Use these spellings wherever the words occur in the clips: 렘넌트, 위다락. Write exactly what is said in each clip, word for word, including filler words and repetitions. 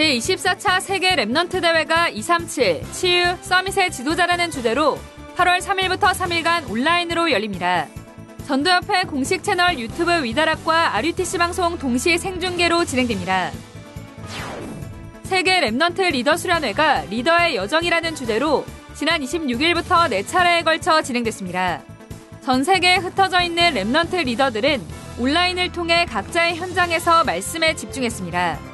제이십사 차 세계 렘넌트 대회가 이삼칠 치유 서밋의 지도자라는 주제로 팔월 삼일부터 삼일간 온라인으로 열립니다. 전도협회 공식 채널 유튜브 위다락과 알 유 티 씨 방송 동시 생중계로 진행됩니다. 세계 렘넌트 리더 수련회가 리더의 여정이라는 주제로 지난 이십육일부터 네 차례에 걸쳐 진행됐습니다. 전 세계에 흩어져 있는 렘넌트 리더들은 온라인을 통해 각자의 현장에서 말씀에 집중했습니다.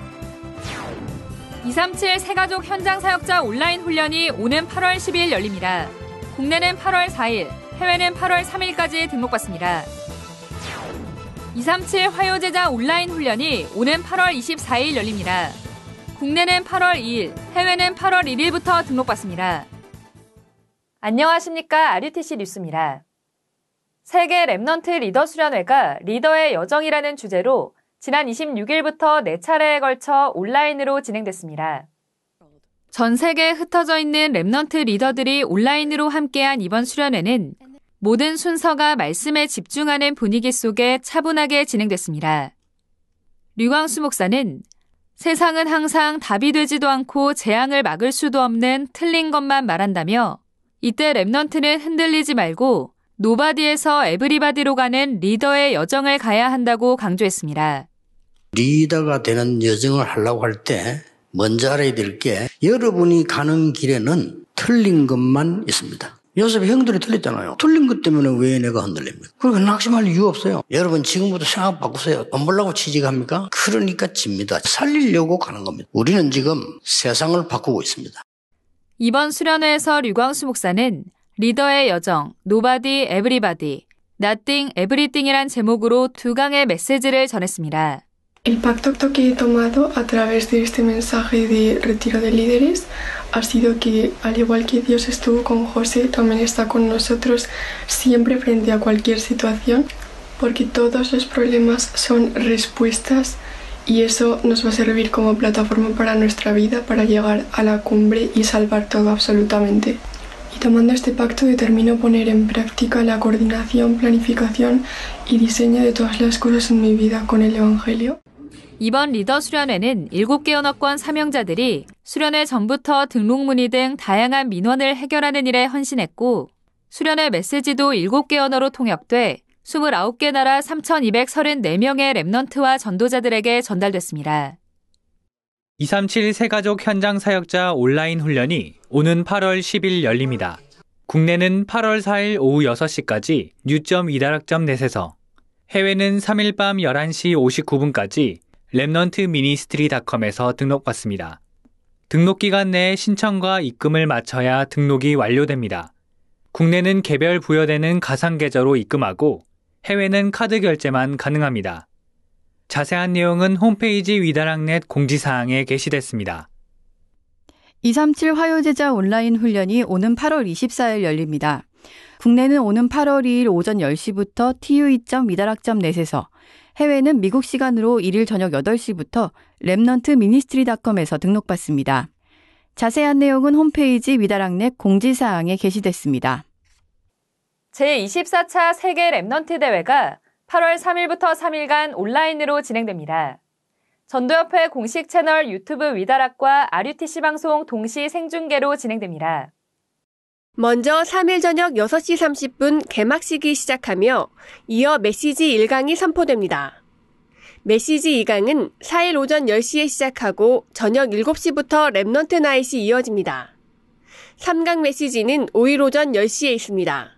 이삼칠 새가족 현장 사역자 온라인 훈련이 오는 팔월 십이일 열립니다. 국내는 팔월 사일, 해외는 팔월 삼일까지 등록받습니다. 이삼칠 화요제자 온라인 훈련이 오는 팔월 이십사일 열립니다. 국내는 팔월 이일, 해외는 팔월 일일부터 등록받습니다. 안녕하십니까. 알 유 티 씨 뉴스입니다. 세계 렘넌트 리더 수련회가 리더의 여정이라는 주제로 지난 이십육일부터 네 차례에 걸쳐 온라인으로 진행됐습니다. 전 세계에 흩어져 있는 렘넌트 리더들이 온라인으로 함께한 이번 수련회는 모든 순서가 말씀에 집중하는 분위기 속에 차분하게 진행됐습니다. 류광수 목사는 세상은 항상 답이 되지도 않고 재앙을 막을 수도 없는 틀린 것만 말한다며 이때 렘넌트는 흔들리지 말고 노바디에서 에브리바디로 가는 리더의 여정을 가야 한다고 강조했습니다. 리더가 되는 여정을 하려고 할 때 먼저 알아야 될 게 여러분이 가는 길에는 틀린 것만 있습니다. 요셉의 형들이 틀렸잖아요. 틀린 것 때문에 왜 내가 흔들립니까? 그리고 낙심할 이유 없어요. 여러분 지금부터 생각 바꾸세요. 돈 벌려고 취직합니까? 그러니까 집니다. 살리려고 가는 겁니다. 우리는 지금 세상을 바꾸고 있습니다. 이번 수련회에서 류광수 목사는 리더의 여정, 노바디, 에브리바디, 나띵, 에브리띵이란 제목으로 두 강의 메시지를 전했습니다. El pacto que he tomado a través de este mensaje de retiro de líderes ha sido que, al igual que Dios estuvo con José, también está con nosotros siempre frente a cualquier situación, porque todos los problemas son respuestas y eso nos va a servir como plataforma para nuestra vida, para llegar a la cumbre y salvar todo absolutamente. Y tomando este pacto determino poner en práctica la coordinación, planificación y diseño de todas las cosas en mi vida con el Evangelio. 이번 리더 수련회는 일곱 개 연합권 사명자들이 수련회 전부터 등록 문의 등 다양한 민원을 해결하는 일에 헌신했고 수련회 메시지도 일곱 개 언어로 통역돼 스물아홉 개 나라 삼천이백삼십사 명의 렘넌트와 전도자들에게 전달됐습니다. 이삼칠 세가족 현장 사역자 온라인 훈련이 오는 팔월 십일 열립니다. 국내는 팔월 사일 오후 여섯시까지 뉴 닷 위다락 닷 넷에서 해외는 삼일 밤 열한시 오십구분까지 렘넌트미니스트리닷컴에서 등록받습니다. 등록기간 내에 신청과 입금을 마쳐야 등록이 완료됩니다. 국내는 개별 부여되는 가상계좌로 입금하고 해외는 카드 결제만 가능합니다. 자세한 내용은 홈페이지 위다락넷 공지사항에 게시됐습니다. 이삼칠 화요제자 온라인 훈련이 오는 팔월 이십사일 열립니다. 국내는 오는 팔월 이일 오전 열시부터 티 유 이 닷 위다락 닷 넷에서 해외는 미국 시간으로 일일 저녁 여덟시부터 렘넌트미니스트리닷컴에서 등록받습니다. 자세한 내용은 홈페이지 위다락넷 공지사항에 게시됐습니다. 제이십사 차 세계 렘넌트 대회가 팔월 삼일부터 삼일간 온라인으로 진행됩니다. 전도협회 공식 채널 유튜브 위다락과 알 유 티 씨 방송 동시 생중계로 진행됩니다. 먼저 삼일 저녁 여섯시 삼십분 개막식이 시작하며 이어 메시지 일 강이 선포됩니다. 메시지 이 강은 사일 오전 열시에 시작하고 저녁 일곱시부터 렘넌트 나잇이 이어집니다. 삼 강 메시지는 오일 오전 열시에 있습니다.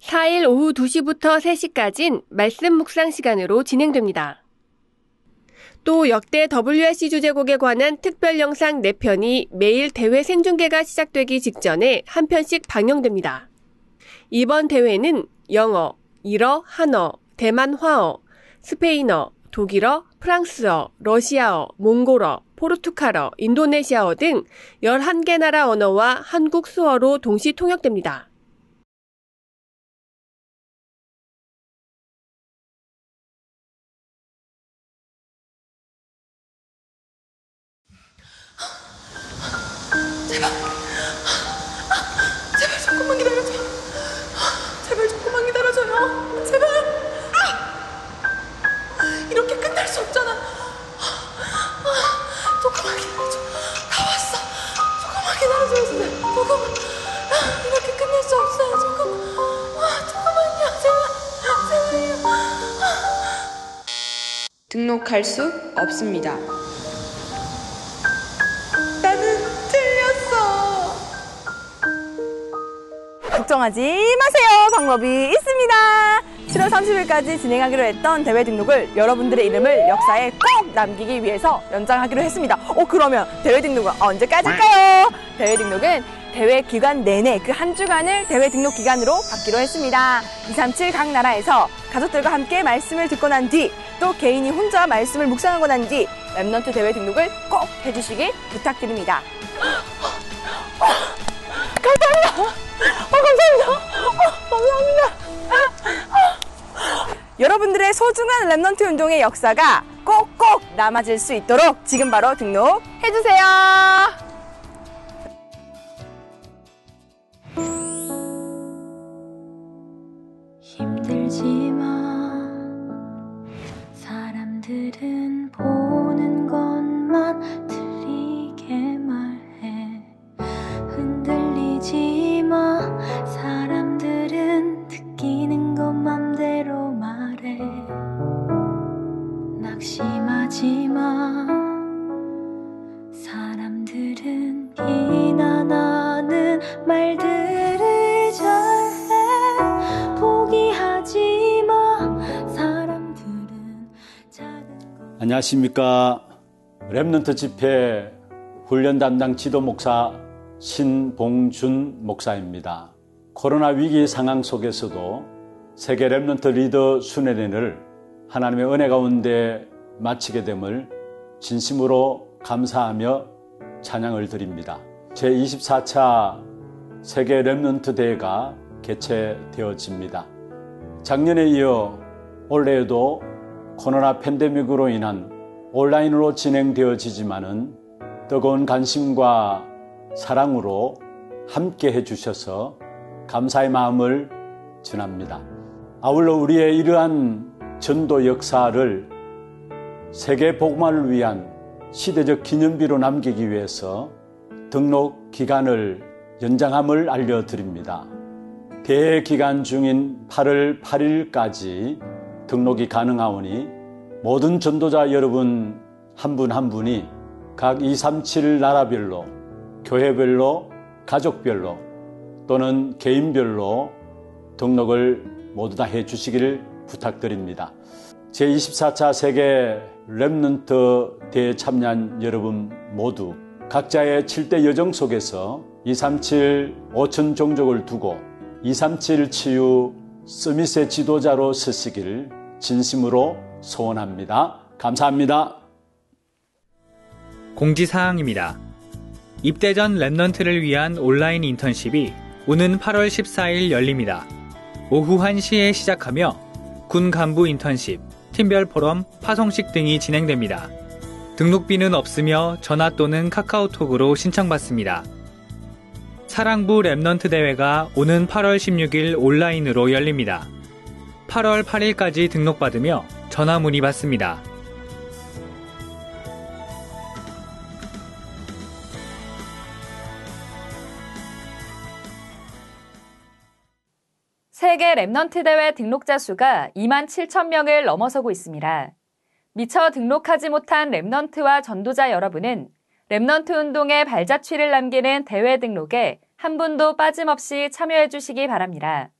사일 오후 두시부터 세시까지는 말씀 묵상 시간으로 진행됩니다. 또 역대 더블유 알 씨 주제곡에 관한 특별 영상 네 편이 매일 대회 생중계가 시작되기 직전에 한 편씩 방영됩니다. 이번 대회는 영어, 일어, 한어, 대만 화어, 스페인어, 독일어, 프랑스어, 러시아어, 몽골어, 포르투갈어, 인도네시아어 등 열한 개 나라 언어와 한국 수어로 동시 통역됩니다. 제발, 제발 조금만 기다려줘. 제발 조금만 기다려줘요. 제발. 이렇게 끝날 수 없잖아. 조금만 기다려줘. 등록할 수 없습니다. 나는 틀렸어. 걱정하지 마세요. 방법이 있습니다. 칠월 삼십일까지 진행하기로 했던 대회 등록을 여러분들의 이름을 역사에 꼭 남기기 위해서 연장하기로 했습니다. 어, 그러면 대회 등록은 언제까지일까요? 대회 등록은 대회 기간 내내 그 한 주간을 대회 등록 기간으로 받기로 했습니다. 이삼칠 각 나라에서 가족들과 함께 말씀을 듣고 난 뒤, 또 개인이 혼자 말씀을 묵상하고 난 뒤 렘넌트 대회 등록을 꼭 해주시길 부탁드립니다. 어, 감사합니다. 어, 감사합니다. 어, 감사합니다. 여러분들의 소중한 렘넌트 운동의 역사가 꼭꼭 남아질 수 있도록 지금 바로 등록해주세요. 힘들지만 사람들은 보는 것만 틀리게 말해. 흔들리지 마. 사람들은 느끼는 것 맘대로 말해. 낙심하지 마. 사람들은 비난하는 말들을 잘해. 포기하지 안녕하십니까. 렘넌트 집회 훈련 담당 지도 목사 신봉준 목사입니다. 코로나 위기 상황 속에서도 세계 렘넌트 리더 순회를 하나님의 은혜 가운데 마치게 됨을 진심으로 감사하며 찬양을 드립니다. 제이십사 차 세계 렘넌트 대회가 개최되어집니다. 작년에 이어 올해에도 코로나 팬데믹으로 인한 온라인으로 진행되어지지만은 뜨거운 관심과 사랑으로 함께 해주셔서 감사의 마음을 전합니다. 아울러 우리의 이러한 전도 역사를 세계 복음화를 위한 시대적 기념비로 남기기 위해서 등록 기간을 연장함을 알려드립니다. 대회 기간 중인 팔월 팔일까지 등록이 가능하오니 모든 전도자 여러분 한 분 한 분이 각 이삼칠 나라별로, 교회별로, 가족별로 또는 개인별로 등록을 모두 다 해주시기를 부탁드립니다. 제이십사 차 세계 렘넌트 대회에 참여한 여러분 모두 각자의 칠 대 여정 속에서 이삼칠 오천 종족을 두고 이삼칠 치유 서밋의 지도자로 서시길 진심으로 소원합니다. 감사합니다. 공지사항입니다. 입대 전 렘넌트를 위한 온라인 인턴십이 오는 팔월 십사일 열립니다. 오후 한 시에 시작하며 군 간부 인턴십, 팀별 포럼, 파송식 등이 진행됩니다. 등록비는 없으며 전화 또는 카카오톡으로 신청받습니다. 사랑부 렘넌트 대회가 오는 팔월 십육일 온라인으로 열립니다. 팔월 팔일까지 등록받으며 전화 문의 받습니다. 세계 렘넌트 대회 등록자 수가 이만 칠천 명을 넘어서고 있습니다. 미처 등록하지 못한 렘넌트와 전도자 여러분은 렘넌트 운동의 발자취를 남기는 대회 등록에 한 분도 빠짐없이 참여해 주시기 바랍니다.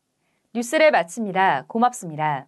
뉴스를 마칩니다. 고맙습니다.